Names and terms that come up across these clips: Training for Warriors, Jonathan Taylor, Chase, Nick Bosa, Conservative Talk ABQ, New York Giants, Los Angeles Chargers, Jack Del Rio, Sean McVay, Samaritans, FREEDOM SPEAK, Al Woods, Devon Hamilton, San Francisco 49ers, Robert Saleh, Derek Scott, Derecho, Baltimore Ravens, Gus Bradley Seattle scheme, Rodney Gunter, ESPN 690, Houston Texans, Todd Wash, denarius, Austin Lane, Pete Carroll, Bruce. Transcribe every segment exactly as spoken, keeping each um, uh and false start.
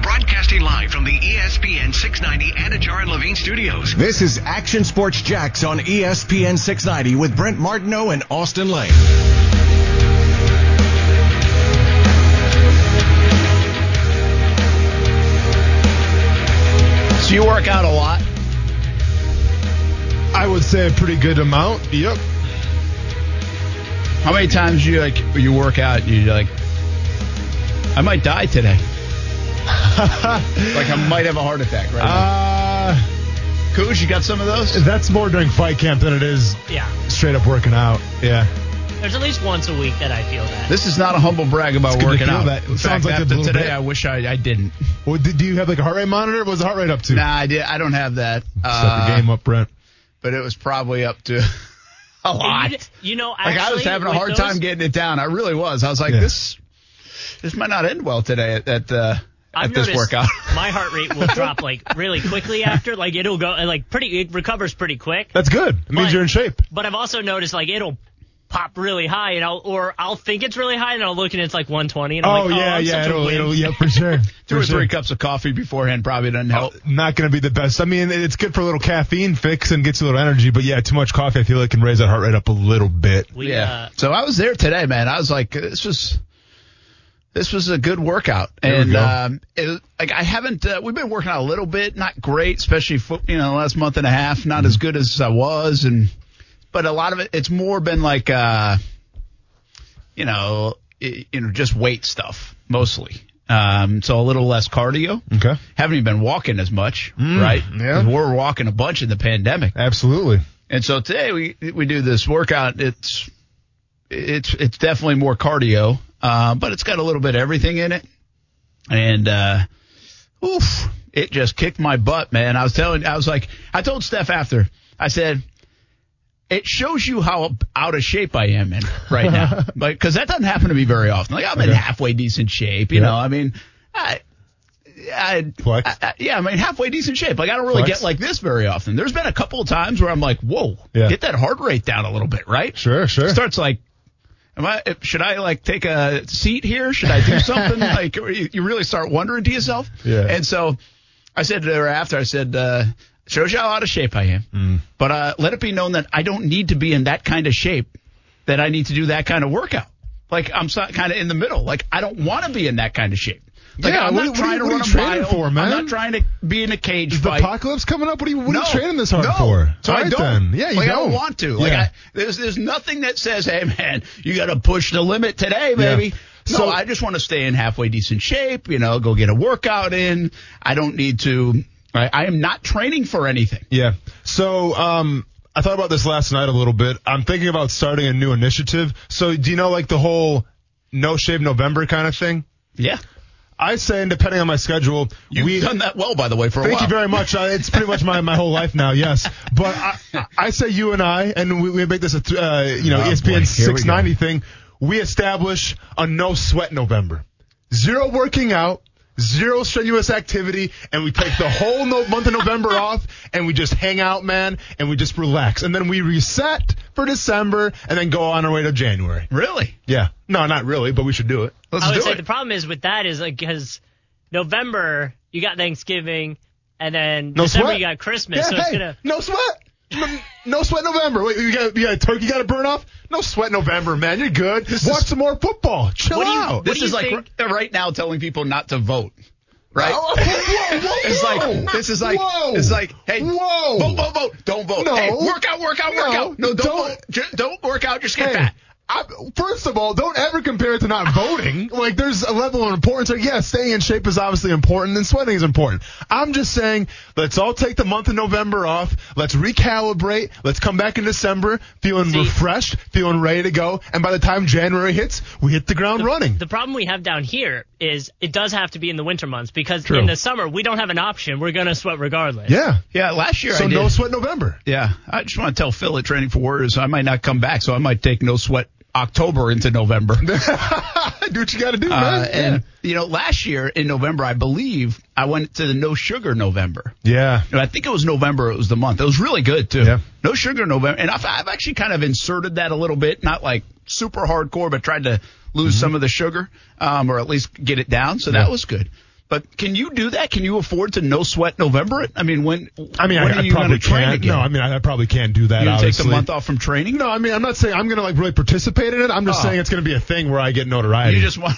Broadcasting live from the E S P N six ninety Anajar and Levine Studios. This is Action Sports Jax on E S P N six ninety with Brent Martineau and Austin Lane. So you work out a lot? I would say a pretty good amount. Yep. How many times do you like you work out? You like, I might die today. Like, I might have a heart attack right now. Uh, Coos, you got some of those? That's more during fight camp than it is yeah. straight up working out. Yeah. There's at least once a week that I feel that. This is not a humble brag about working out. That. In fact, like after today, bit. I wish I, I didn't. Well, did, do you have like a heart rate monitor? What was the heart rate up to? Nah, I, did, I don't have that. Uh, Set the game up, Brent. But it was probably up to... a lot. You, you know, actually, like I was having a hard those... time getting it down. I really was. I was like, yeah. this... This might not end well today at, at, uh, at this workout. My heart rate will drop like really quickly after. Like it'll go like pretty. It recovers pretty quick. That's good. It means you're in shape. But I've also noticed like it'll pop really high, and I'll or I'll think it's really high, and I'll look and it's like one twenty. And I'm oh, like, oh yeah, I'm yeah, it'll, it'll, yeah, for sure. Two for or sure. three cups of coffee beforehand probably doesn't help. Oh, not going to be the best. I mean, it's good for a little caffeine fix and gets a little energy, but yeah, too much coffee I feel like can raise that heart rate up a little bit. We, yeah. Uh, so I was there today, man. I was like, this was. This was a good workout, and we um, it, like I haven't. Uh, we've been working out a little bit, not great, especially for, you know, the last month and a half. Not mm-hmm. as good as I was, and but a lot of it, it's more been like, uh, you know, it, you know, just weight stuff mostly. Um, so a little less cardio. Okay, haven't even been walking as much, mm, right? Yeah, we're walking a bunch in the pandemic. Absolutely. And so today we we do this workout. It's it's it's definitely more cardio. Uh, but it's got a little bit of everything in it, and uh, oof, it just kicked my butt, man. I was telling, I was like, I told Steph after, I said, it shows you how out of shape I am in right now, like because that doesn't happen to me very often. Like I'm okay. in halfway decent shape, you yeah. know. I mean, I, I, I, I, yeah, I mean halfway decent shape. Like I don't really Flex. get like this very often. There's been a couple of times where I'm like, whoa, yeah. get that heart rate down a little bit, right? Sure, sure. It starts like. Am I, should I, like, take a seat here? Should I do something? Like, you really start wondering to yourself. Yeah. And so I said to her after, I said, uh, shows you how out of shape I am. Mm. But uh, let it be known that I don't need to be in that kind of shape, that I need to do that kind of workout. Like, I'm so, kind of in the middle. Like, I don't want to be in that kind of shape. Like, yeah, I'm not what, trying what are you, to what run a mile. For, man? I'm not trying to be in a cage. Is fight. The apocalypse coming up? What are you, what no, are you training this hard no. for? So right I don't. Then. Yeah, you like, don't. I don't want to. Yeah. Like I, there's there's nothing that says, hey man, you got to push the limit today, baby. Yeah. No, so I just want to stay in halfway decent shape. You know, go get a workout in. I don't need to. I, I am not training for anything. Yeah. So um, I thought about this last night a little bit. I'm thinking about starting a new initiative. So do you know like the whole No Shave November kind of thing? Yeah. I say, and depending on my schedule, You've we done that well, by the way, for a thank while. Thank you very much. Uh, it's pretty much my, my whole life now, yes. But I, I say you and I, and we, we make this a uh, you know oh, E S P N boy. six ninety we thing. We establish a no sweat November, zero working out, zero strenuous activity, and we take the whole no- month of November off, and we just hang out, man, and we just relax, and then we reset for December, and then go on our way to January. Really? Yeah. No, not really, but we should do it. Let's I would do say it. The problem is with that is like because November you got Thanksgiving, and then no December sweat. You got Christmas, yeah, so hey, it's gonna no sweat. No, no sweat November. Wait, you got, you got a turkey got to burn off? No sweat November, man. You're good. This Watch is, some more football. Chill what do you, out. What this do you is think? Like right now telling people not to vote. Right? Whoa, whoa, whoa, it's like this is like whoa, it's like hey whoa. vote vote vote don't vote. No, hey, work out work out work no, out. No don't don't, vote. J- don't work out. Just get hey. fat. I, first of all, don't ever compare it to not voting. Like, there's a level of importance. Like, yeah, staying in shape is obviously important, and sweating is important. I'm just saying, let's all take the month of November off. Let's recalibrate. Let's come back in December feeling See, refreshed, feeling ready to go. And by the time January hits, we hit the ground the, running. The problem we have down here is it does have to be in the winter months because True. in the summer, we don't have an option. We're going to sweat regardless. Yeah. Yeah, last year so I did. So no sweat November. Yeah. I just want to tell Phil at Training for Warriors I might not come back, so I might take no sweat October into November. Do what you got to do, man. Uh, and, yeah. you know, last year in November, I believe, I went to the No Sugar November. Yeah. And I think it was November. It was the month. It was really good, too. Yeah. No Sugar November. And I've, I've actually kind of inserted that a little bit, not like super hardcore, but tried to lose mm-hmm. some of the sugar um, or at least get it down. So yeah. that was good. But can you do that? Can you afford to no sweat November? I mean, when I mean, when I, I probably can't. No, I mean, I, I probably can't do that. You take the month off from training? No, I mean, I'm not saying I'm going to like really participate in it. I'm just oh. saying it's going to be a thing where I get notoriety. You just want.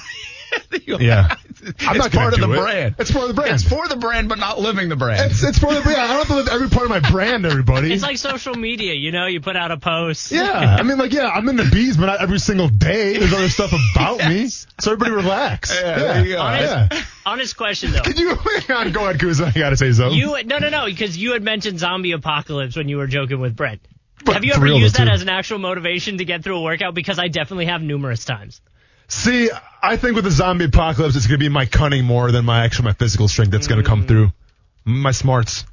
Yeah. It's I'm not part of the it. brand. It's for the brand. It's for the brand, but not living the brand. It's, it's for the brand. I don't have to live every part of my brand, everybody. It's like social media, you know? You put out a post. Yeah. I mean, like, yeah, I'm in the bees, but not every single day. There's other stuff about yes. me. So everybody relax. Yeah, yeah. There you go. Honest, yeah. honest question, though. Could you – go ahead, Kuzma. I got to say something. You, no, no, no, because you had mentioned zombie apocalypse when you were joking with Brent. But have you ever used that too. as an actual motivation to get through a workout? Because I definitely have numerous times. See, I think with the zombie apocalypse, it's going to be my cunning more than my actual my physical strength that's going to come through. My smarts,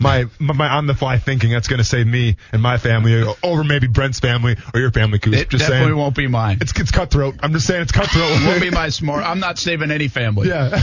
my my, my on-the-fly thinking, that's going to save me and my family over maybe Brent's family or your family, Coos. It just definitely saying. won't be mine. It's, it's cutthroat. I'm just saying it's cutthroat. It won't be my smart. I'm not saving any family. Yeah.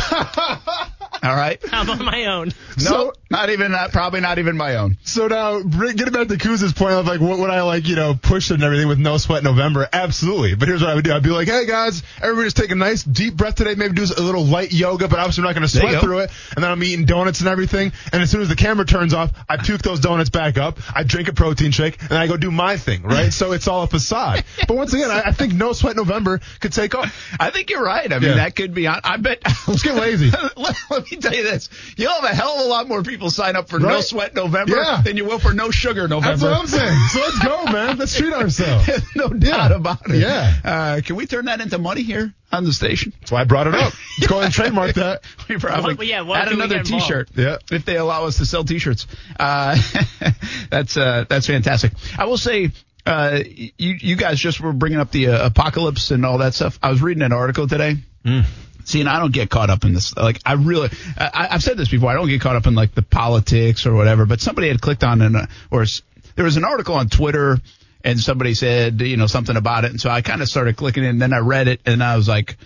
All right. How about my own? No, so, not even, not, probably not even my own. So now, getting back to Kuz's point of like, what would I like, you know, push and everything with no sweat November? Absolutely. But here's what I would do. I'd be like, hey guys, everybody just take a nice deep breath today. Maybe do a little light yoga, but obviously I'm not going to sweat through it. And then I'm eating donuts and everything. And as soon as the camera turns off, I puke those donuts back up. I drink a protein shake and I go do my thing, right? So it's all a facade. But once again, I, I think no sweat November could take off. I think you're right. I mean, yeah. that could be on. I bet. Let's get lazy. Let me tell you this. You'll have a hell of a lot more people sign up for right. No Sweat November yeah. than you will for No Sugar November. That's what I'm saying. So let's go, man. Let's treat ourselves. No doubt yeah. about it. Yeah. Uh, can we turn that into money here on the station? That's why I brought it up. Let's go ahead and trademark that. We probably well, yeah, add another T-shirt yeah. if they allow us to sell T-shirts. Uh, that's uh, that's fantastic. I will say uh, you, you guys just were bringing up the uh, apocalypse and all that stuff. I was reading an article today. Mm. See, and I don't get caught up in this. Like, I really, I, I've said this before. I don't get caught up in like the politics or whatever. But somebody had clicked on an, or there was an article on Twitter, and somebody said, you know, something about it. And so I kind of started clicking it, and then I read it, and I was like,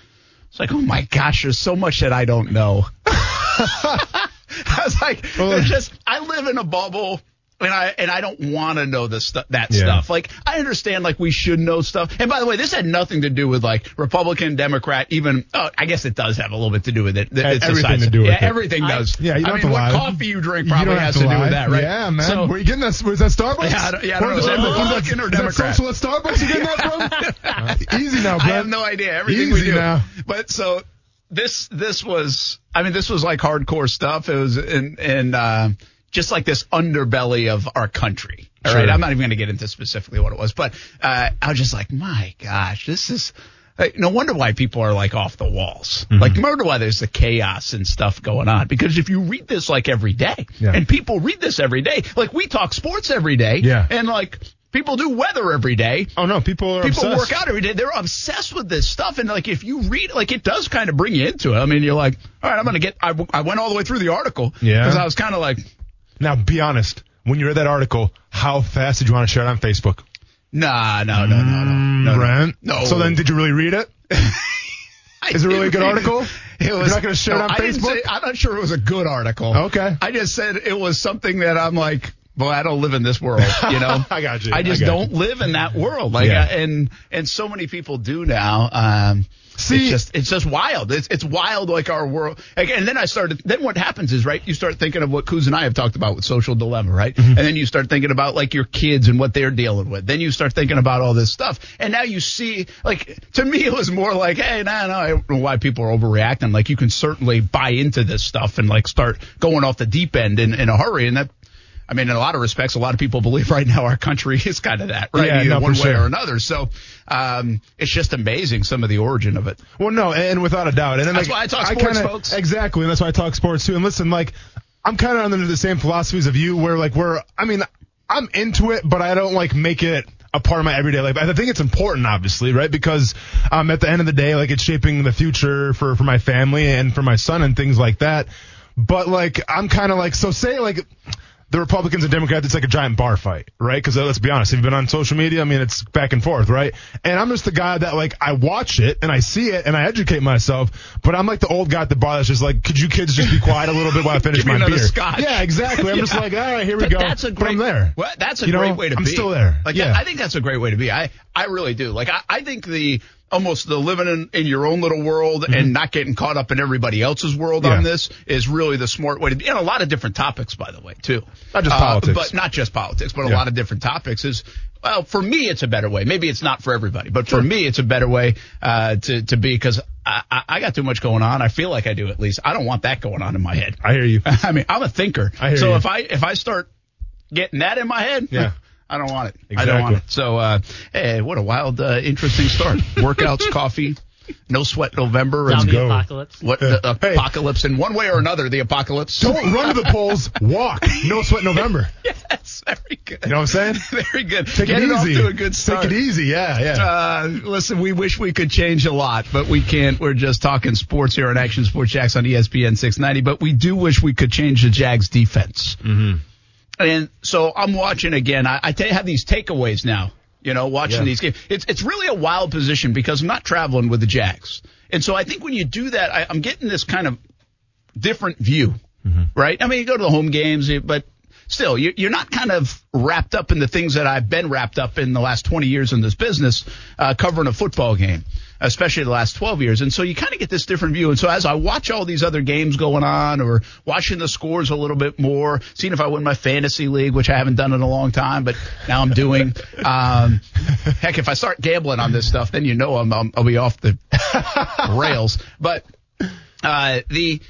it's like, oh my gosh, there's so much that I don't know. I was like, there's just, I live in a bubble. And I and I don't want to know this stu- that yeah. stuff. Like, I understand, like, we should know stuff. And by the way, this had nothing to do with, like, Republican, Democrat, even – oh, I guess it does have a little bit to do with it. It's everything to do with yeah, it. Everything I, does. Yeah, you don't I have mean, to lie. What coffee you drink probably you has to, to do with that, right? Yeah, man. So, were you getting that – was that Starbucks? Yeah, I don't, yeah, I don't know. Was that Republican or Democrat? That social at Starbucks you getting that from? uh, easy now, bro. I have no idea. Everything easy we do. Now. But so this this was – I mean, this was, like, hardcore stuff. It was – and and uh, – just like this underbelly of our country. All sure. right. I'm not even going to get into specifically what it was, but uh, I was just like, my gosh, this is like, no wonder why people are like off the walls. Mm-hmm. Like, no wonder why there's the chaos and stuff going on. Because if you read this like every day yeah. and people read this every day, like we talk sports every day yeah. and like people do weather every day. Oh, no. People are People obsessed. work out every day. They're obsessed with this stuff. And like if you read, like it does kind of bring you into it. I mean, you're like, all right, I'm going to get I, I went all the way through the article yeah. because I was kind of like. Now, be honest, when you read that article, how fast did you want to share it on Facebook? Nah, no, no, no, no. no Brent? No. So then did you really read it? Is it really a good article? It was, You're not going to share no, it on I Facebook? Say, I'm not sure it was a good article. Okay. I just said it was something that I'm like, well, I don't live in this world, you know? I got you. I just I don't you. live in that world. Like, yeah. I, and and so many people do now. Um See, it's just, it's just wild. It's it's wild, like our world. And then I started. Then what happens is, right? You start thinking of what Kuz and I have talked about with social dilemma, right? Mm-hmm. And then you start thinking about like your kids and what they're dealing with. Then you start thinking about all this stuff. And now you see, like to me, it was more like, hey, nah, nah, I don't know why people are overreacting. Like you can certainly buy into this stuff and like start going off the deep end in, in a hurry. And that I mean, in a lot of respects, a lot of people believe right now our country is kind of that, right? Yeah, no, one way sure. or another. So um, it's just amazing, some of the origin of it. Well, no, and, and without a doubt. And then, that's like, why I talk sports, I kinda, folks. Exactly, and that's why I talk sports, too. And listen, like, I'm kind of under the same philosophies of you where, like, we're – I mean, I'm into it, but I don't, like, make it – a part of my everyday life. I think it's important, obviously, right? Because um, at the end of the day, like, it's shaping the future for, for my family and for my son and things like that. But, like, I'm kind of like, so say, like, the Republicans and Democrats, it's like a giant bar fight, right? Because uh, let's be honest, if you've been on social media, I mean, it's back and forth, right? And I'm just the guy that, like, I watch it and I see it and I educate myself, but I'm like the old guy at the bar that's just like, could you kids just be quiet a little bit while I finish Give my me another beer? Scotch. Yeah, exactly. I'm yeah. just like, all right, here we but go. That's a great, I'm there. Well, that's a you great know? way to I'm be. I'm still there. Like, yeah. I think that's a great way to be. I, I really do. Like, I, I think the almost the living in, in your own little world mm-hmm. and not getting caught up in everybody else's world yeah. on this is really the smart way to be. And a lot of different topics, by the way, too. Not just uh, politics. But not just politics, but yeah. a lot of different topics is, well, for me, it's a better way. Maybe it's not for everybody, but sure. for me, it's a better way uh, to, to be because I, I got too much going on. I feel like I do, at least. I don't want that going on in my head. I hear you. I mean, I'm a thinker. I hear so you. if I if I start getting that in my head, yeah. I don't want it. Exactly. I don't want it. So, uh, hey, what a wild, uh, interesting start. Workouts, coffee, no sweat November. Zombie go. apocalypse. What, the uh, hey. apocalypse in one way or another, the apocalypse. Don't run to the polls. Walk. No sweat November. Yes, very good. You know what I'm saying? Very good. Take Get it, it easy. Off to a good start. Take it easy, yeah, yeah. Uh, listen, we wish we could change a lot, but we can't. We're just talking sports here on Action Sports Jax on E S P N six ninety, but we do wish we could change the Jags defense. Mm-hmm. And so I'm watching again. I, I t- have these takeaways now, you know, watching yeah. these games. It's it's really a wild position because I'm not traveling with the Jags. And so I think when you do that, I, I'm getting this kind of different view, mm-hmm. right? I mean, you go to the home games, but still, you, you're not kind of wrapped up in the things that I've been wrapped up in the last twenty years in this business, uh, covering a football game, especially the last twelve years. And so you kind of get this different view. And so as I watch all these other games going on or watching the scores a little bit more, seeing if I win my fantasy league, which I haven't done in a long time, but now I'm doing. Um, heck, if I start gambling on this stuff, then you know I'm, I'm, I'll be off the rails. But uh, the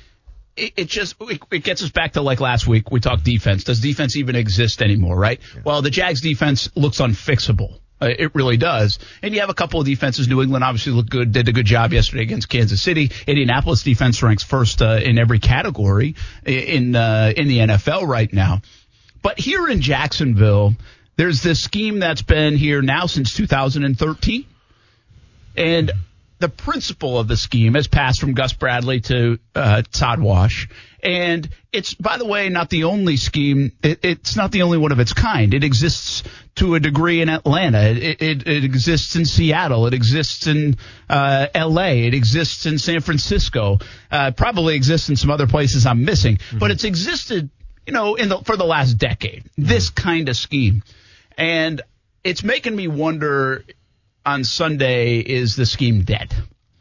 it, it just it, it gets us back to, like, last week. We talked defense. Does defense even exist anymore, right? Yeah. Well, the Jags defense looks unfixable. It really does. And you have a couple of defenses. New England obviously looked good, did a good job yesterday against Kansas City. Indianapolis defense ranks first uh, in every category in uh, in the N F L right now. But here in Jacksonville, there's this scheme that's been here now since two thousand thirteen. And the principle of the scheme has passed from Gus Bradley to uh, Todd Wash. And it's, by the way, not the only scheme. It, it's not the only one of its kind. It exists to a degree in Atlanta. It, it, it exists in Seattle. It exists in uh, L A. It exists in San Francisco. Uh, probably exists in some other places I'm missing. Mm-hmm. But it's existed, you know, in the, for the last decade, mm-hmm. this kind of scheme. And it's making me wonder, on Sunday, is the scheme dead?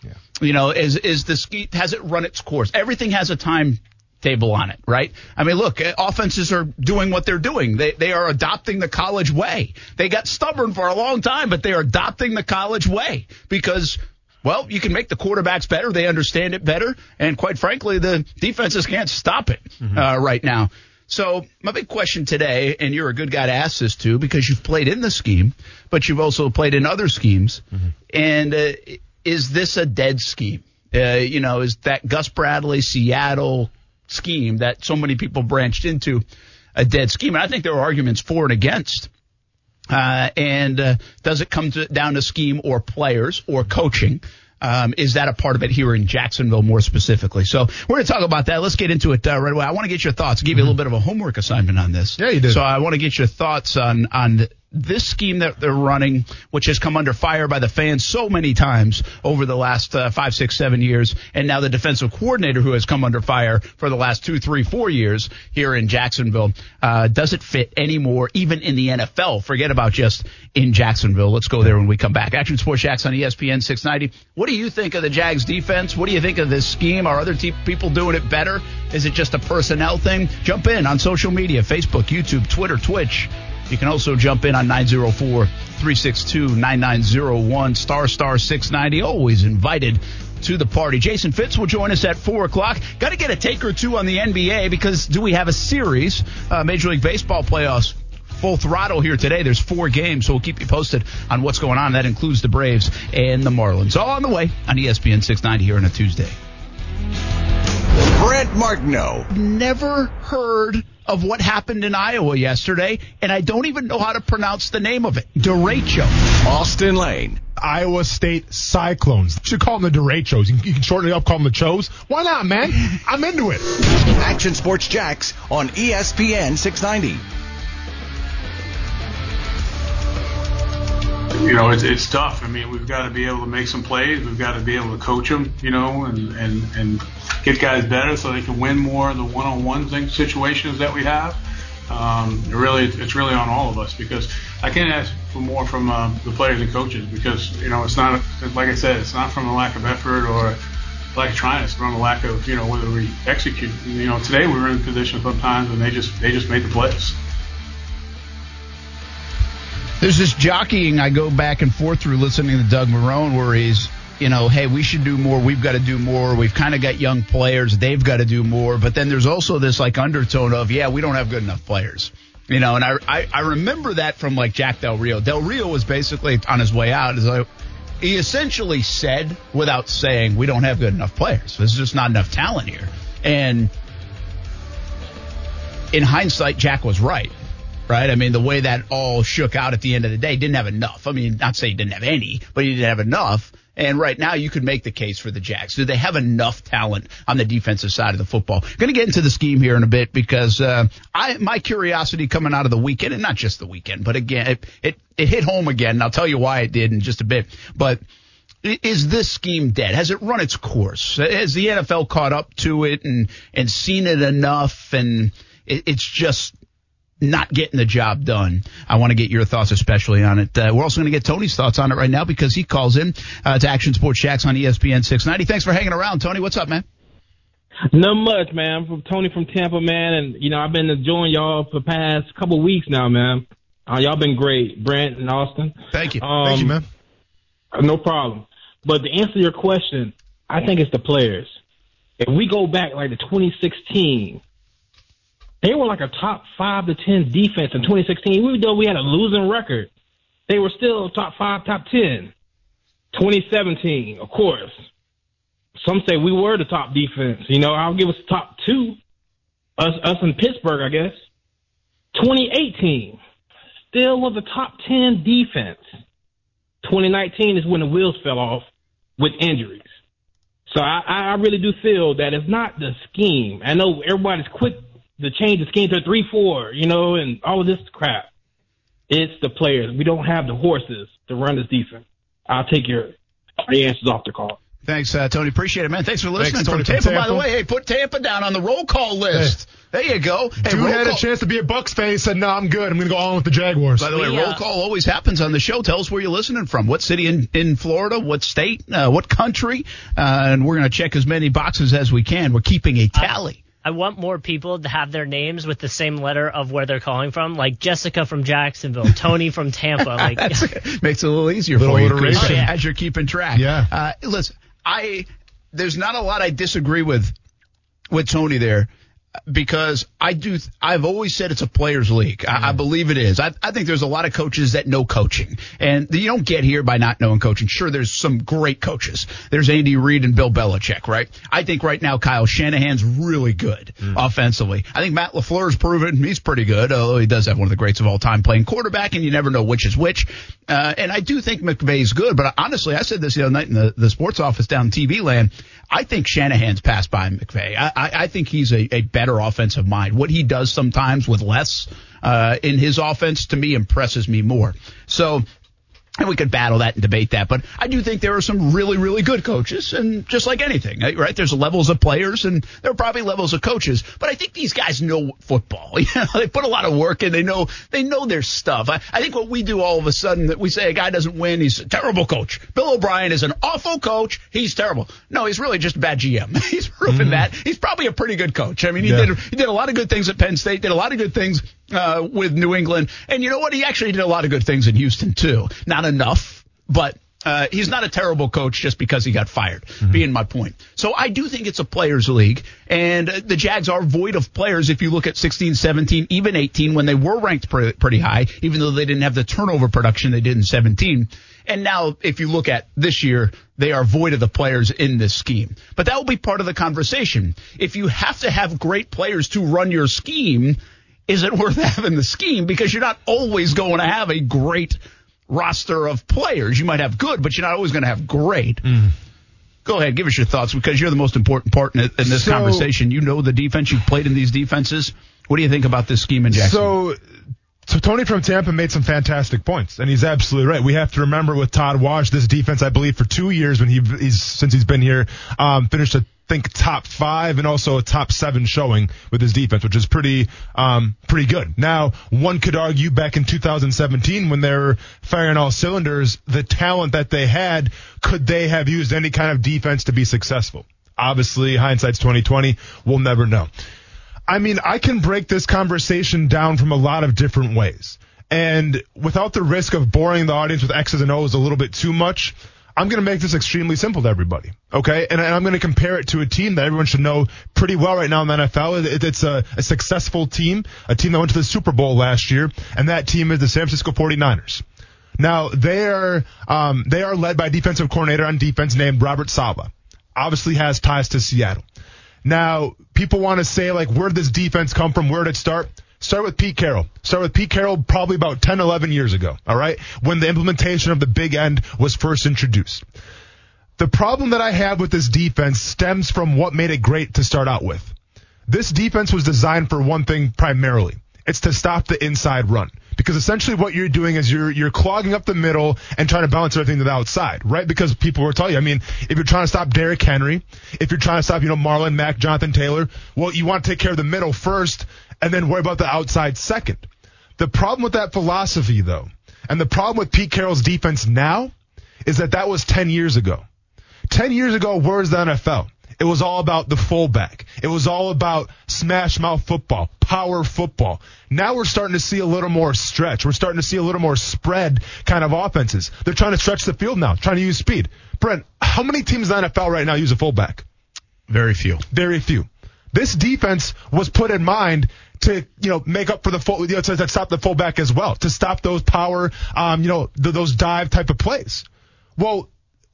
Yeah. You know, is, is the scheme, has it run its course? Everything has a time table on it, right? I mean, look, offenses are doing what they're doing. They they are adopting the college way. They got stubborn for a long time, but they are adopting the college way because, well, you can make the quarterbacks better. They understand it better. And quite frankly, the defenses can't stop it mm-hmm. uh, right now. So my big question today, and you're a good guy to ask this to because you've played in the scheme, but you've also played in other schemes. Mm-hmm. And uh, is this a dead scheme? Uh, you know, is that Gus Bradley, Seattle scheme that so many people branched into a dead scheme? And I think there are arguments for and against. Uh, and uh, does it come to, down to scheme or players or coaching? Um, is that a part of it here in Jacksonville more specifically? So we're going to talk about that. Let's get into it uh, right away. I want to get your thoughts. Give mm-hmm. you a little bit of a homework assignment on this. Yeah, you did. So I want to get your thoughts on on this scheme that they're running, which has come under fire by the fans so many times over the last uh, five, six, seven years, and now the defensive coordinator who has come under fire for the last two, three, four years here in Jacksonville. Uh, does it fit anymore, even in the N F L? Forget about just in Jacksonville. Let's go there when we come back. Action Sports Jax on E S P N six ninety. What do you think of the Jags defense? What do you think of this scheme? Are other te- people doing it better? Is it just a personnel thing? Jump in on social media, Facebook, YouTube, Twitter, Twitch. You can also jump in on nine oh four, three six two, nine nine oh one, star star six ninety. Always invited to the party. Jason Fitz will join us at four o'clock. Got to get a take or two on the N B A because do we have a series, uh, Major League Baseball playoffs? Full throttle here today. There's four games, so we'll keep you posted on what's going on. That includes the Braves and the Marlins. All on the way on E S P N six ninety here on a Tuesday. Brent Martineau. Never heard of what happened in Iowa yesterday, and I don't even know how to pronounce the name of it. Derecho. Austin Lane. Iowa State Cyclones. You should call them the Derechos. You can shorten it up, call them the Chos. Why not, man? I'm into it. Action Sports Jax on E S P N six ninety. You know, it's it's tough. I mean, we've got to be able to make some plays. We've got to be able to coach them, you know, and, and, and get guys better so they can win more of the one-on-one thing, situations that we have. Um, it really, it's really on all of us because I can't ask for more from uh, the players and coaches because, you know, it's not, like I said, it's not from a lack of effort or lack of trying. It's from a lack of, you know, whether we execute. You know, today we were in a position sometimes and they just they just made the plays. There's this jockeying I go back and forth through listening to Doug Marone where he's, you know, hey, we should do more. We've got to do more. We've kind of got young players. They've got to do more. But then there's also this, like, undertone of, yeah, we don't have good enough players. You know, and I, I, I remember that from, like, Jack Del Rio. Del Rio was basically on his way out. He essentially said, without saying, we don't have good enough players. There's just not enough talent here. And in hindsight, Jack was right. Right? I mean, the way that all shook out at the end of the day, didn't have enough. I mean, not say he didn't have any, but he didn't have enough. And right now you could make the case for the Jags. Do they have enough talent on the defensive side of the football? Going to get into the scheme here in a bit because uh, I my curiosity coming out of the weekend, and not just the weekend, but again, it, it, it hit home again. And I'll tell you why it did in just a bit. But is this scheme dead? Has it run its course? Has the N F L caught up to it and, and seen it enough? And it, it's just not getting the job done. I want to get your thoughts especially on it. Uh, we're also going to get Tony's thoughts on it right now because he calls in uh, to Action Sports Jax on E S P N six ninety. Thanks for hanging around, Tony. What's up, man? Not much, man. I'm from Tony from Tampa, man. And, you know, I've been enjoying y'all for the past couple of weeks now, man. Uh, y'all been great, Brent and Austin. Thank you. Um, Thank you, man. No problem. But to answer your question, I think it's the players. If we go back like to twenty sixteen, they were like a top five to ten defense in twenty sixteen. Even though we had a losing record, they were still top five, top ten. twenty seventeen, of course. Some say we were the top defense. You know, I'll give us top two. Us, us in Pittsburgh, I guess. twenty eighteen, still was a top ten defense. twenty nineteen is when the wheels fell off with injuries. So I, I really do feel that it's not the scheme. I know everybody's quick to change the scheme to three four, you know, and all of this crap. It's the players. We don't have the horses to run this defense. I'll take your the answers off the call. Thanks, uh, Tony. Appreciate it, man. Thanks for listening. Thanks, Tony, Tampa, Tampa, by the way, hey, put Tampa down on the roll call list. Hey. There you go. Hey, Dude had call. a chance to be a Bucks fan, said, no, I'm good. I'm going to go on with the Jaguars. By the way, yeah. Roll call always happens on the show. Tell us where you're listening from. What city in, in Florida? What state? Uh, what country? Uh, and we're going to check as many boxes as we can. We're keeping a tally. Uh- I want more people to have their names with the same letter of where they're calling from, like Jessica from Jacksonville, Tony from Tampa. Like it makes it a little easier little for you oh, yeah. as you're keeping track. Yeah. Uh, listen, I there's not a lot I disagree with with Tony there because I do. I've always said it's a players' league. I, mm. I believe it is. I, I think there's a lot of coaches that know coaching, and you don't get here by not knowing coaching. Sure, there's some great coaches. There's Andy Reid and Bill Belichick, right? I think right now Kyle Shanahan's really good mm. offensively. I think Matt LaFleur's proven he's pretty good, although he does have one of the greats of all time playing quarterback, and you never know which is which. Uh, and I do think McVay's good, but honestly, I said this the other night in the, the sports office down in T V land. I think Shanahan's passed by McVay. I, I, I think he's a, a better offensive mind. What he does sometimes with less uh, in his offense, to me, impresses me more. So, and we could battle that and debate that, but I do think there are some really, really good coaches, and just like anything, right? There's levels of players, and there are probably levels of coaches, but I think these guys know football. You know, they put a lot of work in. They know they know their stuff. I, I think what we do all of a sudden that we say a guy doesn't win, he's a terrible coach. Bill O'Brien is an awful coach. He's terrible. No, he's really just a bad G M. He's proven mm-hmm. that. He's probably a pretty good coach. I mean, he yeah. did he did a lot of good things at Penn State. Did a lot of good things uh with New England. And you know what? He actually did a lot of good things in Houston, too. Not enough, but Uh, he's not a terrible coach just because he got fired, mm-hmm. being my point. So I do think it's a players' league, and the Jags are void of players if you look at sixteen, seventeen, even eighteen when they were ranked pre- pretty high, even though they didn't have the turnover production they did in seventeen. And now if you look at this year, they are void of the players in this scheme. But that will be part of the conversation. If you have to have great players to run your scheme, is it worth having the scheme? Because you're not always going to have a great roster of players. You might have good, but you're not always going to have great. Mm. Go ahead, give us your thoughts, because you're the most important part in, in this so, conversation. You know the defense. You've played in these defenses. What do you think about this scheme in Jacksonville? So, so Tony from Tampa made some fantastic points, and he's absolutely right. We have to remember with Todd Wash, this defense, I believe, for two years when he, he's since he's been here, um, finished a think top five and also a top seven showing with his defense, which is pretty um, pretty good. Now, one could argue back in two thousand seventeen when they were firing all cylinders, the talent that they had, could they have used any kind of defense to be successful? Obviously, hindsight's twenty twenty. We'll never know. I mean, I can break this conversation down from a lot of different ways. And without the risk of boring the audience with X's and O's a little bit too much, I'm going to make this extremely simple to everybody, okay? And I'm going to compare it to a team that everyone should know pretty well right now in the N F L. It's a, a successful team, a team that went to the Super Bowl last year, and that team is the San Francisco forty-niners. Now, they are um, they are led by a defensive coordinator on defense named Robert Saleh. Obviously has ties to Seattle. Now, people want to say, like, where did this defense come from? Where did it start? Start with Pete Carroll. Start with Pete Carroll probably about ten, eleven years ago, all right, when the implementation of the big end was first introduced. The problem that I have with this defense stems from what made it great to start out with. This defense was designed for one thing primarily. It's to stop the inside run. Because essentially what you're doing is you're you're clogging up the middle and trying to balance everything to the outside, right? Because people will tell you, I mean, if you're trying to stop Derrick Henry, if you're trying to stop, you know, Marlon Mack, Jonathan Taylor, well, you want to take care of the middle first and then worry about the outside second. The problem with that philosophy, though, and the problem with Pete Carroll's defense now is that that was ten years ago. ten years ago, where's the N F L? It was all about the fullback. It was all about smash mouth football, power football. Now we're starting to see a little more stretch. We're starting to see a little more spread kind of offenses. They're trying to stretch the field now, trying to use speed. Brent, how many teams in the N F L right now use a fullback? Very few. Very few. This defense was put in mind to, you know, make up for the full, you know, to, to stop the fullback as well, to stop those power, um, you know, th- those dive type of plays. Well,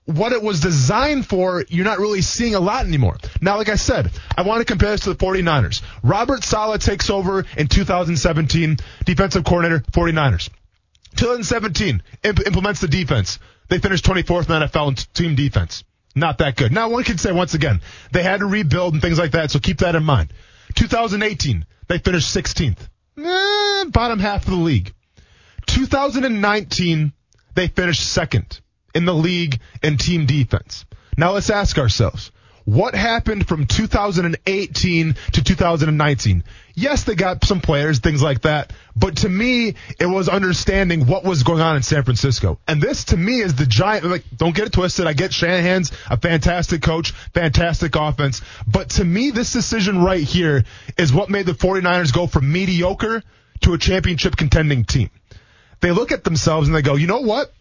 what it was designed for, you're not really seeing a lot anymore. Now, like I said, I want to compare this to the forty-niners. Robert Saleh takes over in two thousand seventeen, defensive coordinator, forty-niners. twenty seventeen, imp- implements the defense. They finished twenty-fourth in the N F L in t- team defense. Not that good. Now, one can say, once again, they had to rebuild and things like that, so keep that in mind. two thousand eighteen, they finished sixteenth. Eh, bottom half of the league. two thousand nineteen, they finished second in the league and team defense. Now let's ask ourselves, what happened from two thousand eighteen to two thousand nineteen? Yes, they got some players, things like that, but to me, it was understanding what was going on in San Francisco. And this, to me, is the giant, like, don't get it twisted, I get Shanahan's a fantastic coach, fantastic offense, but to me, this decision right here is what made the forty-niners go from mediocre to a championship contending team. They look at themselves and they go, you know what?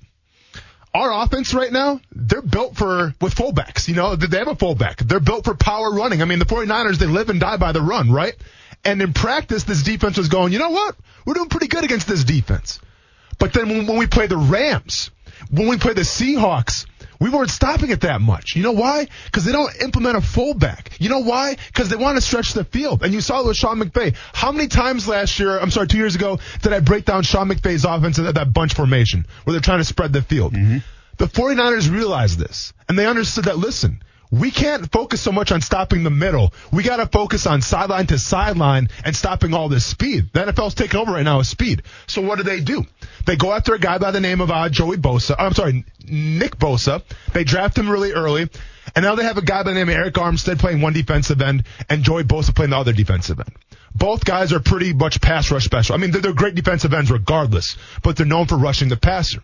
Our offense right now, they're built for, with fullbacks, you know, they have a fullback. They're built for power running. I mean, the forty-niners, they live and die by the run, right? And in practice, this defense was going, you know what? We're doing pretty good against this defense. But then when, when we play the Rams, when we play the Seahawks, we weren't stopping it that much. You know why? Because they don't implement a fullback. You know why? Because they want to stretch the field. And you saw it with Sean McVay. How many times last year, I'm sorry, two years ago, did I break down Sean McVay's offense at that bunch formation where they're trying to spread the field? Mm-hmm. The forty-niners realized this, and they understood that, listen, we can't focus so much on stopping the middle. We got to focus on sideline to sideline and stopping all this speed. The N F L's taking over right now with speed. So what do they do? They go after a guy by the name of uh, Joey Bosa. I'm sorry, Nick Bosa. They draft him really early. And now they have a guy by the name of Arik Armstead playing one defensive end and Joey Bosa playing the other defensive end. Both guys are pretty much pass rush special. I mean, they're, they're great defensive ends regardless, but they're known for rushing the passer.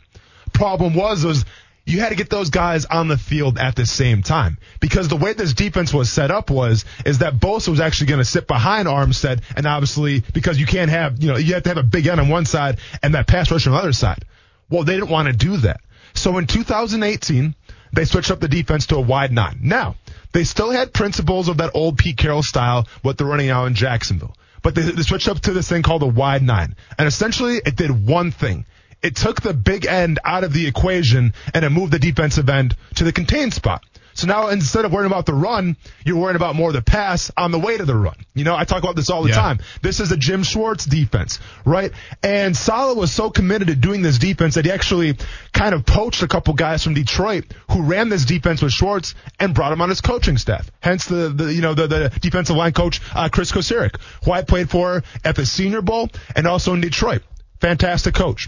Problem was, was you had to get those guys on the field at the same time, because the way this defense was set up was is that Bosa was actually going to sit behind Armstead, and obviously because you can't have, you know, you have to have a big end on one side and that pass rush on the other side. Well, they didn't want to do that. So in two thousand eighteen, they switched up the defense to a wide nine. Now, they still had principles of that old Pete Carroll style, what they're running out in Jacksonville. But they, they switched up to this thing called a wide nine. And essentially, it did one thing. It took the big end out of the equation, and it moved the defensive end to the contained spot. So now instead of worrying about the run, you're worrying about more the pass on the way to the run. You know, I talk about this all the yeah. time. This is a Jim Schwartz defense, right? And Saleh was so committed to doing this defense that he actually kind of poached a couple guys from Detroit who ran this defense with Schwartz and brought him on his coaching staff. Hence the, the you know, the, the defensive line coach, uh, Chris Kosarik, who I played for at the Senior Bowl and also in Detroit. Fantastic coach.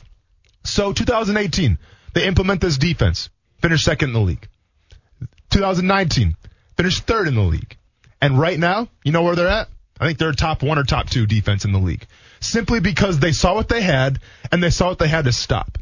So two thousand eighteen, they implement this defense, finished second in the league. two thousand nineteen, finished third in the league. And right now, you know where they're at? I think they're top one or top two defense in the league. Simply because they saw what they had, and they saw what they had to stop.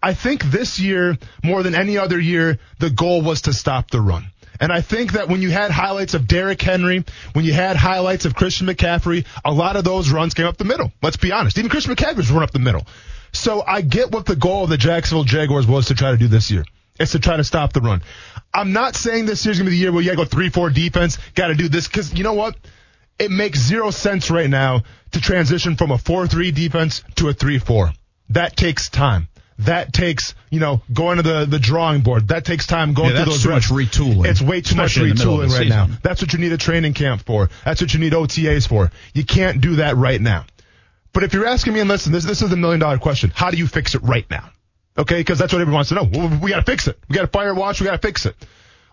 I think this year, more than any other year, the goal was to stop the run. And I think that when you had highlights of Derrick Henry, when you had highlights of Christian McCaffrey, a lot of those runs came up the middle. Let's be honest. Even Christian McCaffrey's run up the middle. So I get what the goal of the Jacksonville Jaguars was to try to do this year. It's to try to stop the run. I'm not saying this year's going to be the year where you got to go three four defense, got to do this, because you know what? It makes zero sense right now to transition from a four three defense to a three four. That takes time. That takes, you know, going to the, the drawing board. That takes time going yeah, through those. That's too much retooling. It's way too Especially much retooling right now. That's what you need a training camp for. That's what you need O T As for. You can't do that right now. But if you're asking me, and listen, this this is the million-dollar question, how do you fix it right now? Okay, because that's what everyone wants to know. Well, we got to fix it. We got to fire watch. We got to fix it.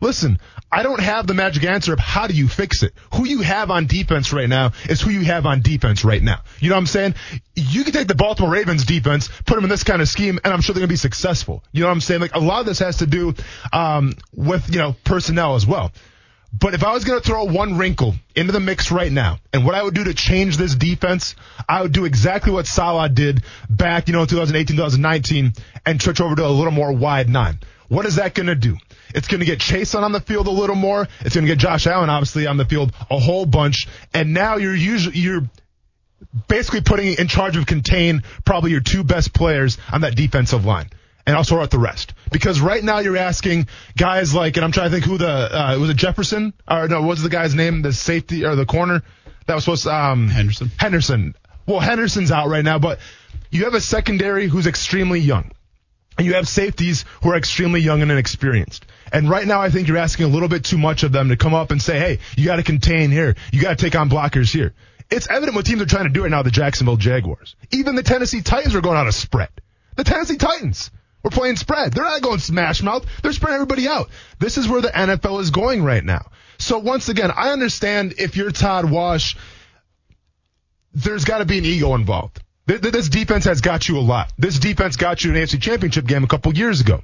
Listen, I don't have the magic answer of how do you fix it. Who you have on defense right now is who you have on defense right now. You know what I'm saying? You can take the Baltimore Ravens defense, put them in this kind of scheme, and I'm sure they're going to be successful. You know what I'm saying? Like, a lot of this has to do um, with, you know, personnel as well. But if I was going to throw one wrinkle into the mix right now, and what I would do to change this defense, I would do exactly what Saleh did back, you know, in two thousand eighteen, two thousand nineteen, and switch over to a little more wide nine. What is that going to do? It's going to get Chase on, on the field a little more. It's going to get Josh Allen, obviously, on the field a whole bunch. And now you're usually, you're basically putting in charge of contain probably your two best players on that defensive line. And I'll sort out the rest. Because right now you're asking guys like, and I'm trying to think who the, uh, was it Jefferson? Or no, what was the guy's name? The safety or the corner that was supposed to, um, Henderson. Henderson. Well, Henderson's out right now, but you have a secondary who's extremely young. And you have safeties who are extremely young and inexperienced. And right now I think you're asking a little bit too much of them to come up and say, hey, you got to contain here. You got to take on blockers here. It's evident what teams are trying to do right now, the Jacksonville Jaguars. Even the Tennessee Titans are going on a spread. The Tennessee Titans. We're playing spread. They're not going smash mouth. They're spreading everybody out. This is where the N F L is going right now. So once again, I understand if you're Todd Wash, there's got to be an ego involved. This defense has got you a lot. This defense got you an A F C Championship game a couple years ago.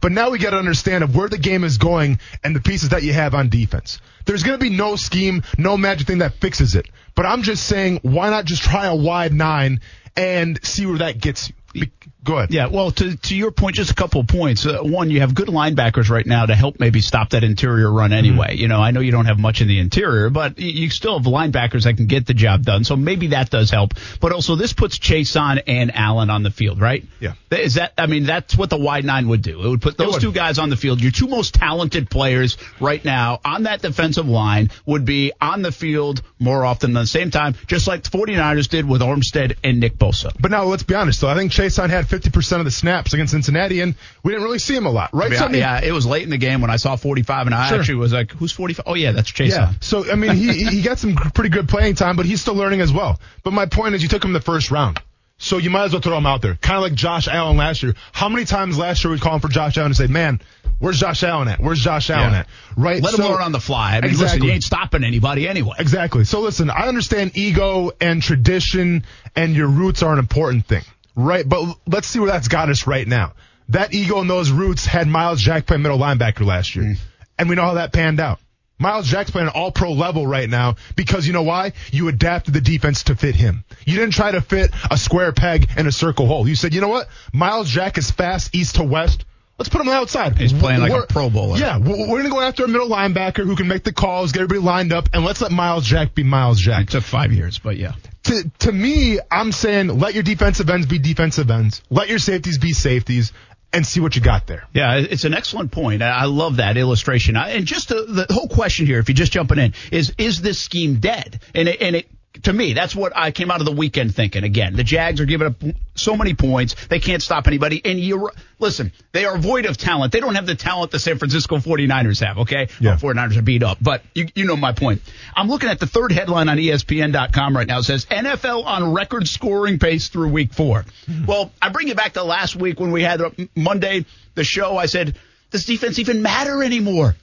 But now we got to understand of where the game is going and the pieces that you have on defense. There's going to be no scheme, no magic thing that fixes it. But I'm just saying, why not just try a wide nine and see where that gets you? Be- Go ahead. Yeah, well, to to your point, just a couple of points. Uh, one, you have good linebackers right now to help maybe stop that interior run anyway. Mm-hmm. You know, I know you don't have much in the interior, but you still have linebackers that can get the job done. So maybe that does help. But also, this puts Chase on and Allen on the field, right? Yeah. Is that? I mean, that's what the wide nine would do. It would put those would. two guys on the field. Your two most talented players right now on that defensive line would be on the field more often than the same time, just like the 49ers did with Armstead and Nick Bosa. But now, let's be honest, though. I think Chase on had fifty percent of the snaps against Cincinnati, and we didn't really see him a lot, right? I mean, so, I mean, yeah, it was late in the game when I saw forty-five, and I sure. actually was like, who's forty-five? Oh, yeah, that's Chase. Yeah. So, I mean, he he got some pretty good playing time, but he's still learning as well. But my point is you took him the first round, so you might as well throw him out there, kind of like Josh Allen last year. How many times last year we called for Josh Allen and say, man, where's Josh Allen at? Where's Josh Allen yeah. at? Right? Let so, him learn on the fly. I mean, exactly. Listen, you ain't stopping anybody anyway. Exactly. So, listen, I understand ego and tradition and your roots are an important thing. Right, but let's see where that's got us right now. That ego and those roots had Miles Jack play middle linebacker last year. Mm. And we know how that panned out. Miles Jack's playing an all-pro level right now because you know why? You adapted the defense to fit him. You didn't try to fit a square peg in a circle hole. You said, you know what? Miles Jack is fast east to west. Let's put him on the outside. He's playing like we're, a pro bowler. Yeah, we're going to go after a middle linebacker who can make the calls, get everybody lined up, and let's let Miles Jack be Miles Jack. It took five years, but yeah. To, to me, I'm saying let your defensive ends be defensive ends. Let your safeties be safeties. and see what you got there. Yeah, it's an excellent point. I love that illustration. I, and just the, the whole question here, if you're just jumping in, is is this scheme dead? And it, and it to me, that's what I came out of the weekend thinking. Again, the Jags are giving up so many points. They can't stop anybody. And you listen, they are void of talent. They don't have the talent the San Francisco 49ers have, okay? Yeah. Well, 49ers are beat up, but you, you know my point. I'm looking at the third headline on E S P N dot com right now. It says, N F L on record scoring pace through week four. Mm-hmm. Well, I bring you back to last week when we had Monday, the show. I said, does defense even matter anymore?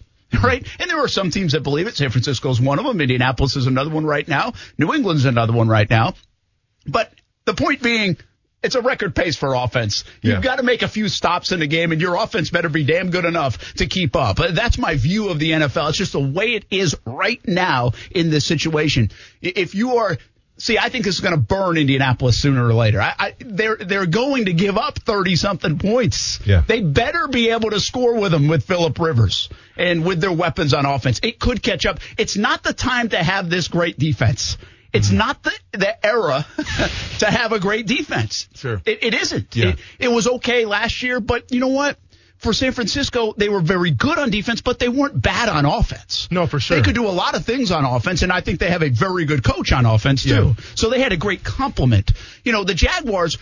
Right? And there are some teams that believe it. San Francisco's one of them. Indianapolis is another one right now. New England's another one right now. But the point being, it's a record pace for offense. You've yeah. got to make a few stops in the game, and your offense better be damn good enough to keep up. That's my view of the N F L. It's just the way it is right now in this situation. If you are – see, I think this is going to burn Indianapolis sooner or later. I, I, they're, they're going to give up thirty-something points. Yeah. They better be able to score with them with Phillip Rivers. And with their weapons on offense, it could catch up. It's not the time to have this great defense. It's mm-hmm. not the, the era to have a great defense. Sure. It, it isn't. Yeah. It, it was okay last year, but you know what? For San Francisco, they were very good on defense, but they weren't bad on offense. No, for sure. They could do a lot of things on offense, and I think they have a very good coach on offense, too. Yeah. So they had a great complement. You know, the Jaguars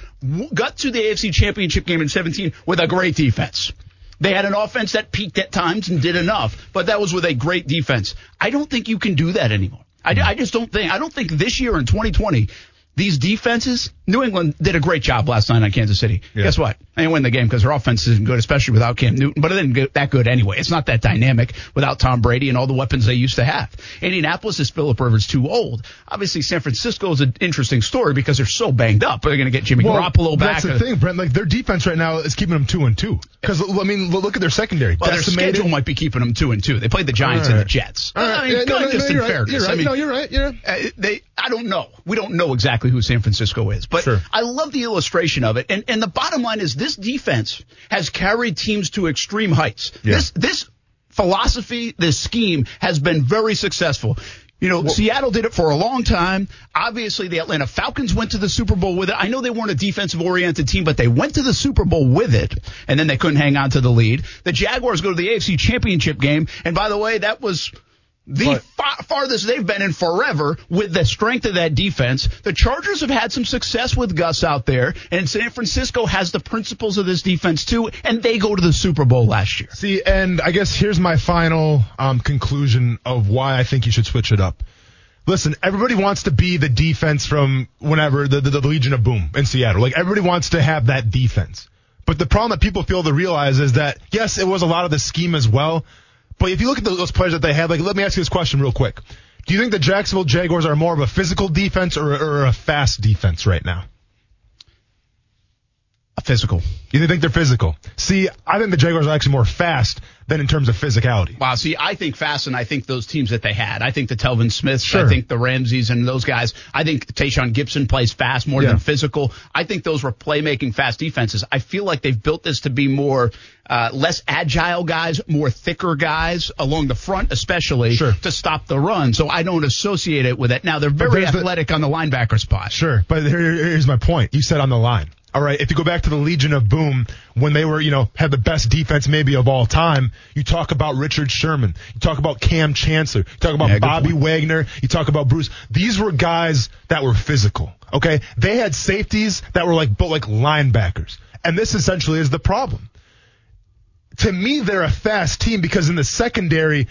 got to the A F C Championship game in seventeen with a great defense. They had an offense that peaked at times and did enough, but that was with a great defense. I don't think you can do that anymore. I, I just don't think. I don't think this year in twenty twenty, these defenses, New England did a great job last night on Kansas City. Yeah. Guess what? They didn't win the game because their offense isn't good, especially without Cam Newton, but it isn't good, that good anyway. It's not that dynamic without Tom Brady and all the weapons they used to have. Indianapolis is Phillip Rivers too old. Obviously, San Francisco is an interesting story because they're so banged up. They're going to get Jimmy well, Garoppolo back. That's the thing, Brent. Like, their defense right now is keeping them two and two. Because, I mean, look at their secondary. Well, decimated. Their schedule might be keeping them two and two. They played the Giants right. and the Jets. All right. I mean, yeah, no, no, just no, in right. fairness. I mean, no, you're right. You're right. Uh, they, I don't know. We don't know exactly who San Francisco is. But sure. I love the illustration of it. And, and the bottom line is this defense has carried teams to extreme heights. Yeah. This this philosophy, this scheme has been very successful. You know, well, Seattle did it for a long time. Obviously, the Atlanta Falcons went to the Super Bowl with it. I know they weren't a defensive-oriented team, but they went to the Super Bowl with it, and then they couldn't hang on to the lead. The Jaguars go to the A F C Championship game, and by the way, that was – The far- farthest they've been in forever with the strength of that defense. The Chargers have had some success with Gus out there, and San Francisco has the principles of this defense, too, and they go to the Super Bowl last year. See, and I guess here's my final um, conclusion of why I think you should switch it up. Listen, everybody wants to be the defense from whenever, the, the, the Legion of Boom in Seattle. Like, everybody wants to have that defense. But the problem that people fail to realize is that, yes, it was a lot of the scheme as well, but if you look at those players that they have, like, let me ask you this question real quick. Do you think the Jacksonville Jaguars are more of a physical defense or, or a fast defense right now? A physical. You think they're physical? See, I think the Jaguars are actually more fast than in terms of physicality. Wow, see, I think fast, and I think those teams that they had. I think the Telvin Smiths, sure. I think the Ramseys and those guys. I think Tayshaun Gibson plays fast more yeah. than physical. I think those were playmaking fast defenses. I feel like they've built this to be more uh, less agile guys, more thicker guys along the front especially sure. to stop the run. So I don't associate it with it. Now, they're very athletic the, on the linebacker spot. Sure, but here, here's my point. You said on the line. All right, if you go back to the Legion of Boom, when they were, you know, had the best defense maybe of all time, you talk about Richard Sherman, you talk about Cam Chancellor, you talk about yeah, Bobby Wagner, you talk about Bruce. These were guys that were physical, okay? They had safeties that were like, but like linebackers. And this essentially is the problem. To me, they're a fast team because in the secondary,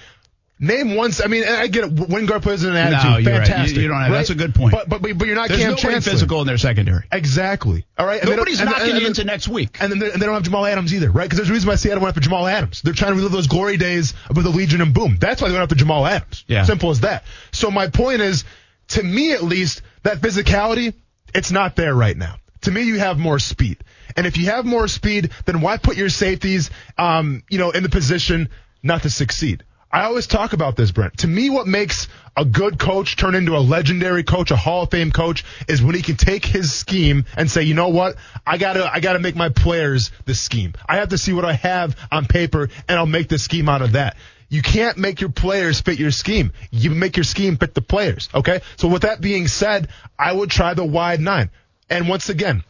name once. I mean, I get it. Wingard plays in an attitude. No, you're fantastic. Right. You, you don't have. Right? That's a good point. But but, but you're not There's Cam no Chancellor. Physical in their secondary. Exactly. All right. And Nobody's knocking and, and, you into next week. And then they, and they don't have Jamal Adams either, right? Because there's a reason why Seattle went after Jamal Adams. They're trying to relive those glory days with the Legion and Boom. That's why they went after Jamal Adams. Yeah. Simple as that. So my point is, to me at least, that physicality, it's not there right now. To me, you have more speed. And if you have more speed, then why put your safeties, um, you know, in the position not to succeed? I always talk about this, Brent. To me, what makes a good coach turn into a legendary coach, a Hall of Fame coach, is when he can take his scheme and say, you know what, I gotta, I gotta make my players the scheme. I have to see what I have on paper, and I'll make the scheme out of that. You can't make your players fit your scheme. You make your scheme fit the players, okay? So with that being said, I would try the wide nine. And once again,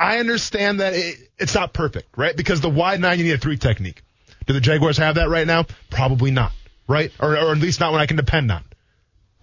I understand that it, it's not perfect, right? Because the wide nine, you need a three technique. Do the Jaguars have that right now? Probably not, right? Or, or at least not one I can depend on.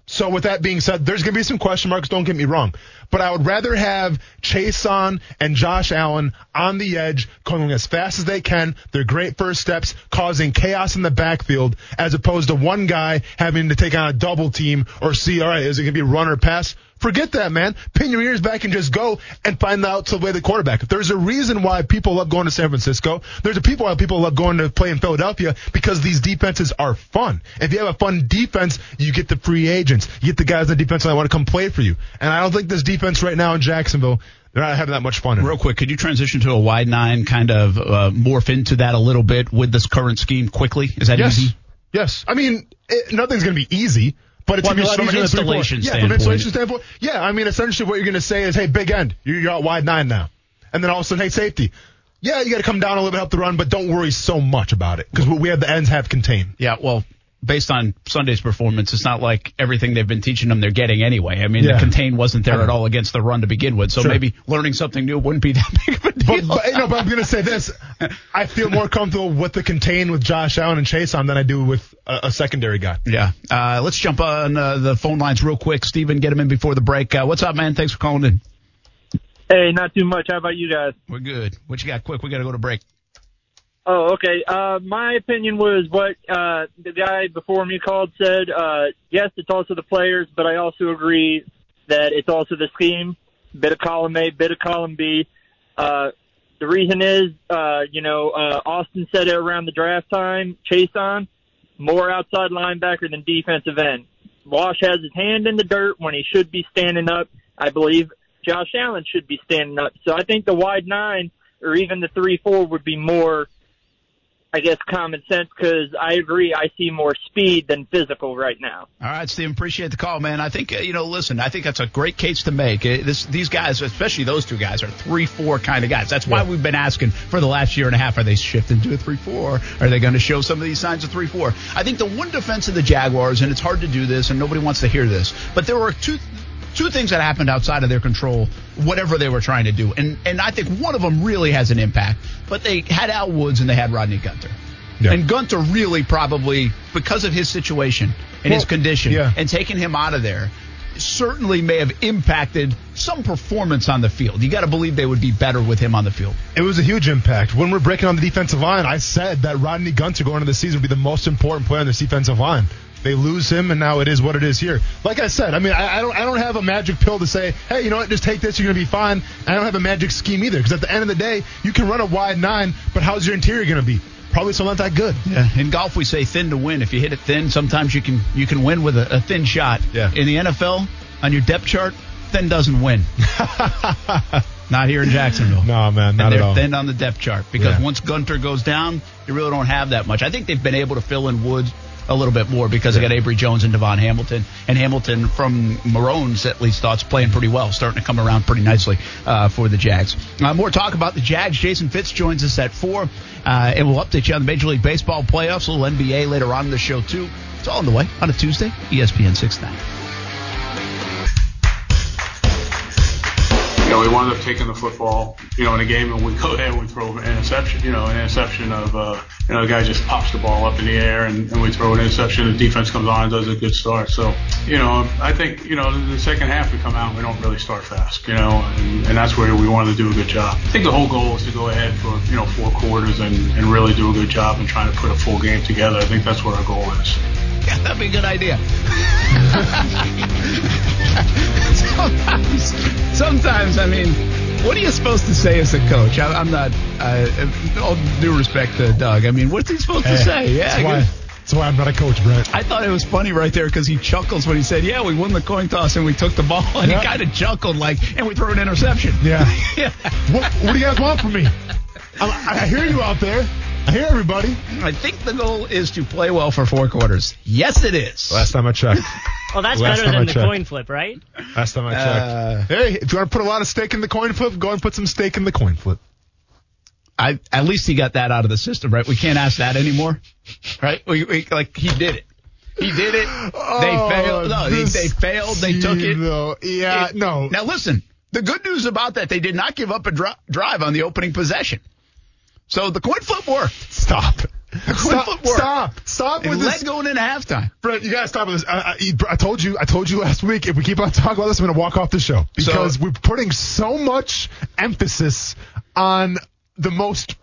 So with that being said, there's going to be some question marks, don't get me wrong. But I would rather have Chase on and Josh Allen on the edge, going as fast as they can, their great first steps, causing chaos in the backfield, as opposed to one guy having to take on a double team or see, all right, is it going to be run or pass? Forget that, man. Pin your ears back and just go and find out to play the quarterback. There's a reason why people love going to San Francisco. There's a people why people love going to play in Philadelphia, because these defenses are fun. If you have a fun defense, you get the free agents. You get the guys on the defense that want to come play for you. And I don't think this defense right now in Jacksonville, they're not having that much fun. Real quick, could you transition to a wide nine, kind of uh, morph into that a little bit with this current scheme quickly? Is that yes. easy? Yes. I mean, it, nothing's going to be easy. But it's well, I mean, from an installation standpoint. Yeah, from an installation standpoint. Yeah, I mean, essentially what you're going to say is, hey, big end, you're out wide nine now. And then all of a sudden, hey, safety. Yeah, you got to come down a little bit, help the run, but don't worry so much about it, because what we have the ends have contained. Yeah, well, based on Sunday's performance, it's not like everything they've been teaching them they're getting anyway. I mean, yeah. the contain wasn't there at all against the run to begin with, so sure. maybe learning something new wouldn't be that big of a deal. But, but, no, but I'm going to say this. I feel more comfortable with the contain with Josh Allen and Chase on than I do with a secondary guy. Yeah. Uh, let's jump on uh, the phone lines real quick. Steven, get him in before the break. Uh, what's up, man? Thanks for calling in. Hey, not too much. How about you guys? We're good. What you got? Quick, we got to go to break. Oh, okay. Uh, my opinion was what uh, the guy before me called said. Uh, yes, it's also the players, but I also agree that it's also the scheme, bit of column A, bit of column B. Uh, the reason is, uh, you know, uh, Austin said it around the draft time, Chase on. More outside linebacker than defensive end. Wash has his hand in the dirt when he should be standing up. I believe Josh Allen should be standing up. So I think the wide nine or even the three four would be more, I guess, common sense, because I agree I see more speed than physical right now. All right, Steve, appreciate the call, man. I think, you know, listen, I think that's a great case to make. This, these guys, especially those two guys, are three four kind of guys. That's why we've been asking for the last year and a half, are they shifting to a three four? Are they going to show some of these signs of three four? I think the one defense of the Jaguars, and it's hard to do this, and nobody wants to hear this, but there were two two things that happened outside of their control, whatever they were trying to do. And and I think one of them really has an impact. But they had Al Woods and they had Rodney Gunter. Yeah. And Gunter really probably, because of his situation and well, his condition yeah. and taking him out of there, certainly may have impacted some performance on the field. You got to believe they would be better with him on the field. It was a huge impact. When we're breaking on the defensive line, I said that Rodney Gunter going into the season would be the most important player on this defensive line. They lose him, and now it is what it is here. Like I said, I mean, I, I don't I don't have a magic pill to say, hey, you know what, just take this, you're going to be fine. And I don't have a magic scheme either, because at the end of the day, you can run a wide nine, but how's your interior going to be? Probably still not that good. Yeah. In golf, we say thin to win. If you hit it thin, sometimes you can you can win with a, a thin shot. Yeah. In the N F L, on your depth chart, thin doesn't win. Not here in Jacksonville. No, man, not at all. And they're thin on the depth chart, because yeah. once Gunter goes down, you really don't have that much. I think they've been able to fill in Woods a little bit more, because yeah. I got Avery Jones and Devon Hamilton. And Hamilton, from Marone's at least thoughts, playing pretty well, starting to come around pretty nicely uh, for the Jags. Uh, more talk about the Jags. Jason Fitz joins us at four, uh, and we'll update you on the Major League Baseball playoffs, a little N B A later on in the show, too. It's all on the way on a Tuesday, E S P N six ninety. You know, we wound up taking the football, you know, in a game, and we go ahead and we throw an interception, you know, an interception of, uh, you know, the guy just pops the ball up in the air, and, and we throw an interception, the defense comes on and does a good start. So, you know, I think, you know, the second half we come out, we don't really start fast, you know, and, and that's where we wanted to do a good job. I think the whole goal is to go ahead for, you know, four quarters and, and really do a good job and trying to put a full game together. I think that's what our goal is. Yeah, that'd be a good idea. Sometimes, sometimes, I mean, what are you supposed to say as a coach? I, I'm not, uh, all due respect to Doug, I mean, what's he supposed hey, to say? Yeah, that's why, that's why I'm not a coach, Brent. I thought it was funny right there, because he chuckles when he said, yeah, we won the coin toss and we took the ball, and yeah. he kind of chuckled like, and we threw an interception. Yeah. yeah. What, what do you guys want from me? I, I hear you out there. I hear everybody. I think the goal is to play well for four quarters. Yes, it is. Last time I checked. Well, that's Last better than I the checked. coin flip, right? Last time I uh, checked. Hey, if you want to put a lot of stake in the coin flip, go and put some stake in the coin flip. I At least he got that out of the system, right? We can't ask that anymore, right? We, we like he did it. He did it. Oh, they failed. No, they, they failed. They took it. Though. Yeah, it, no. Now listen. The good news about that, they did not give up a dri- drive on the opening possession. So the coin flip worked. Stop. Stop, stop! Stop with this. Let's go in halftime. Brent, you gotta stop with this. I, I, I told you. I told you last week. If we keep on talking about this, I'm gonna walk off the show because so, we're putting so much emphasis on the most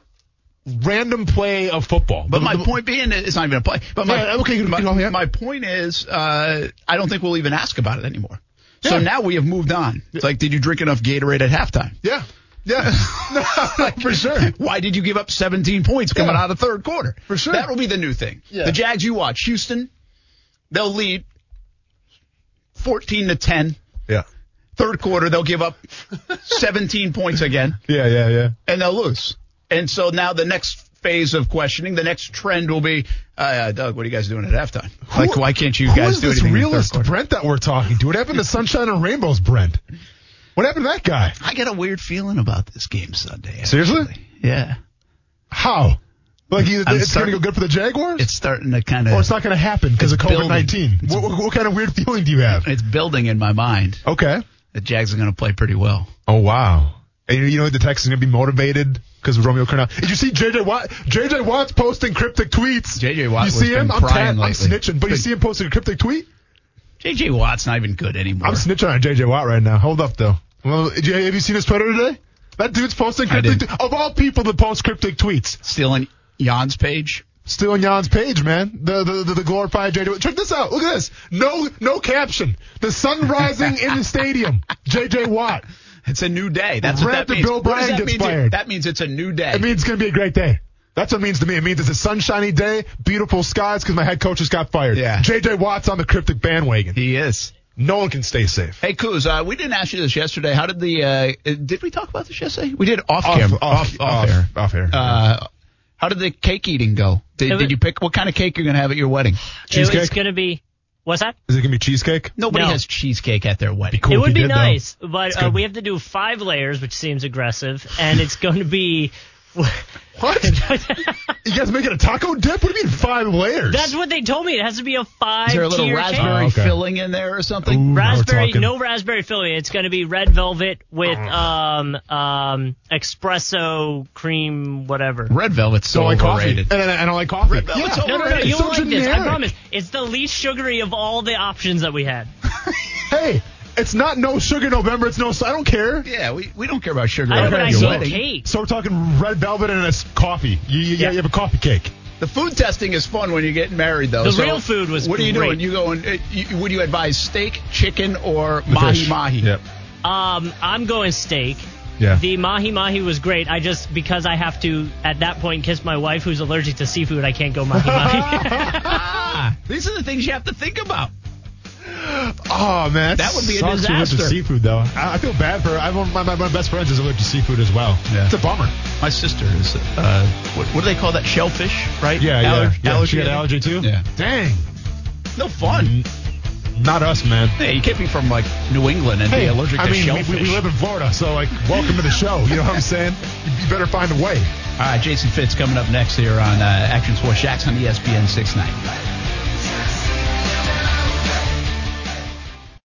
random play of football. But the, my the, point being, it's not even a play. But my yeah, okay, my, my, my point is, uh, I don't think we'll even ask about it anymore. Yeah. So now we have moved on. It's like, did you drink enough Gatorade at halftime? Yeah. Yeah, no, like, for sure. Why did you give up seventeen points coming yeah. out of third quarter? For sure. That'll be the new thing. Yeah. The Jags you watch. Houston, they'll lead fourteen to ten. Yeah. Third quarter, they'll give up seventeen points again. Yeah, yeah, yeah. And they'll lose. And so now the next phase of questioning, the next trend will be, uh, Doug, what are you guys doing at halftime? Who, like, why can't you guys do anything? Who is this realist Brent that we're talking to? What happened to Sunshine and Rainbows, Brent? What happened to that guy? I get a weird feeling about this game Sunday. Actually. Seriously? Yeah. How? Like, either it's going to go good for the Jaguars? It's starting to kind of... Or it's not going to happen because of COVID nineteen. What, what, what kind of weird feeling do you have? It's building in my mind. Okay. The Jags are going to play pretty well. Oh, wow. And you know the Texans are going to be motivated because of Romeo Cornell. Did you see J J. Watt? J J. Watt's posting cryptic tweets. J J. Watt you see him? I'm, I'm snitching, but you see him posting a cryptic tweet? J J. Watt's not even good anymore. I'm snitching on J J. Watt right now. Hold up, though. Well, have you seen his Twitter today? That dude's posting cryptic tweets. Of all people that post cryptic tweets. Stealing Jan's page? Stealing Jan's page, man. The the the, the glorified J J. Check this out. Look at this. No no caption. The sun rising in the stadium. J J. Watt. It's a new day. That's Brent what that means. Bill O'Brien that gets mean fired. That means it's a new day. It means it's going to be a great day. That's what it means to me. It means it's a sunshiny day, beautiful skies, because my head coach just got fired. Yeah. J J. Watt's on the cryptic bandwagon. He is. No one can stay safe. Hey, Kuz, uh, we didn't ask you this yesterday. How did the uh, – did we talk about this yesterday? We did off off, camera, off, off, off air. Off air. Uh, how did the cake eating go? Did, was, did you pick – what kind of cake you're going to have at your wedding? Cheesecake? It's going to be – what's that? Is it going to be cheesecake? Nobody no. has cheesecake at their wedding. Be cool it would be did, nice, though. But uh, we have to do five layers, which seems aggressive, and it's going to be – What? You guys making a taco dip? What do you mean five layers? That's what they told me. It has to be a five-tier cake. Is there a little raspberry oh, okay. filling in there or something? Ooh, raspberry, no raspberry filling. It's going to be red velvet with um um espresso cream, whatever. Red velvet's so don't overrated. Like I don't like coffee. Red velvet's yeah. overrated. No, no, no, you'll so like generic. This. I promise. It's the least sugary of all the options that we had. Hey. It's not no sugar November. It's no. I don't care. Yeah, we, we don't care about sugar. I don't care about cake. So we're talking red velvet and it's coffee. You, you, yeah. you have a coffee cake. The food testing is fun when you're getting married, though. The so real food was what great. What are you doing? You go and you, would you advise steak, chicken, or the mahi fish. Mahi? Yep. Um, I'm going steak. Yeah. The mahi mahi was great. I just because I have to at that point kiss my wife who's allergic to seafood. I can't go mahi mahi. These are the things you have to think about. Oh man, that would be a disaster. Seafood though, I, I feel bad for. I one my, my, my best friends is allergic to seafood as well. Yeah. It's a bummer. My sister is. Uh, what, what do they call that? Shellfish, right? Yeah, Aller- yeah. Allergy, she got allergy too. Yeah. Dang. No fun. Mm, not us, man. Hey, you can't be from like New England and hey, be allergic I to mean, shellfish. I mean, we, we live in Florida, so like, welcome to the show. You know what I'm saying? You better find a way. All right, Jason Fitz coming up next here on uh, Action Sports Jax on E S P N six ninety.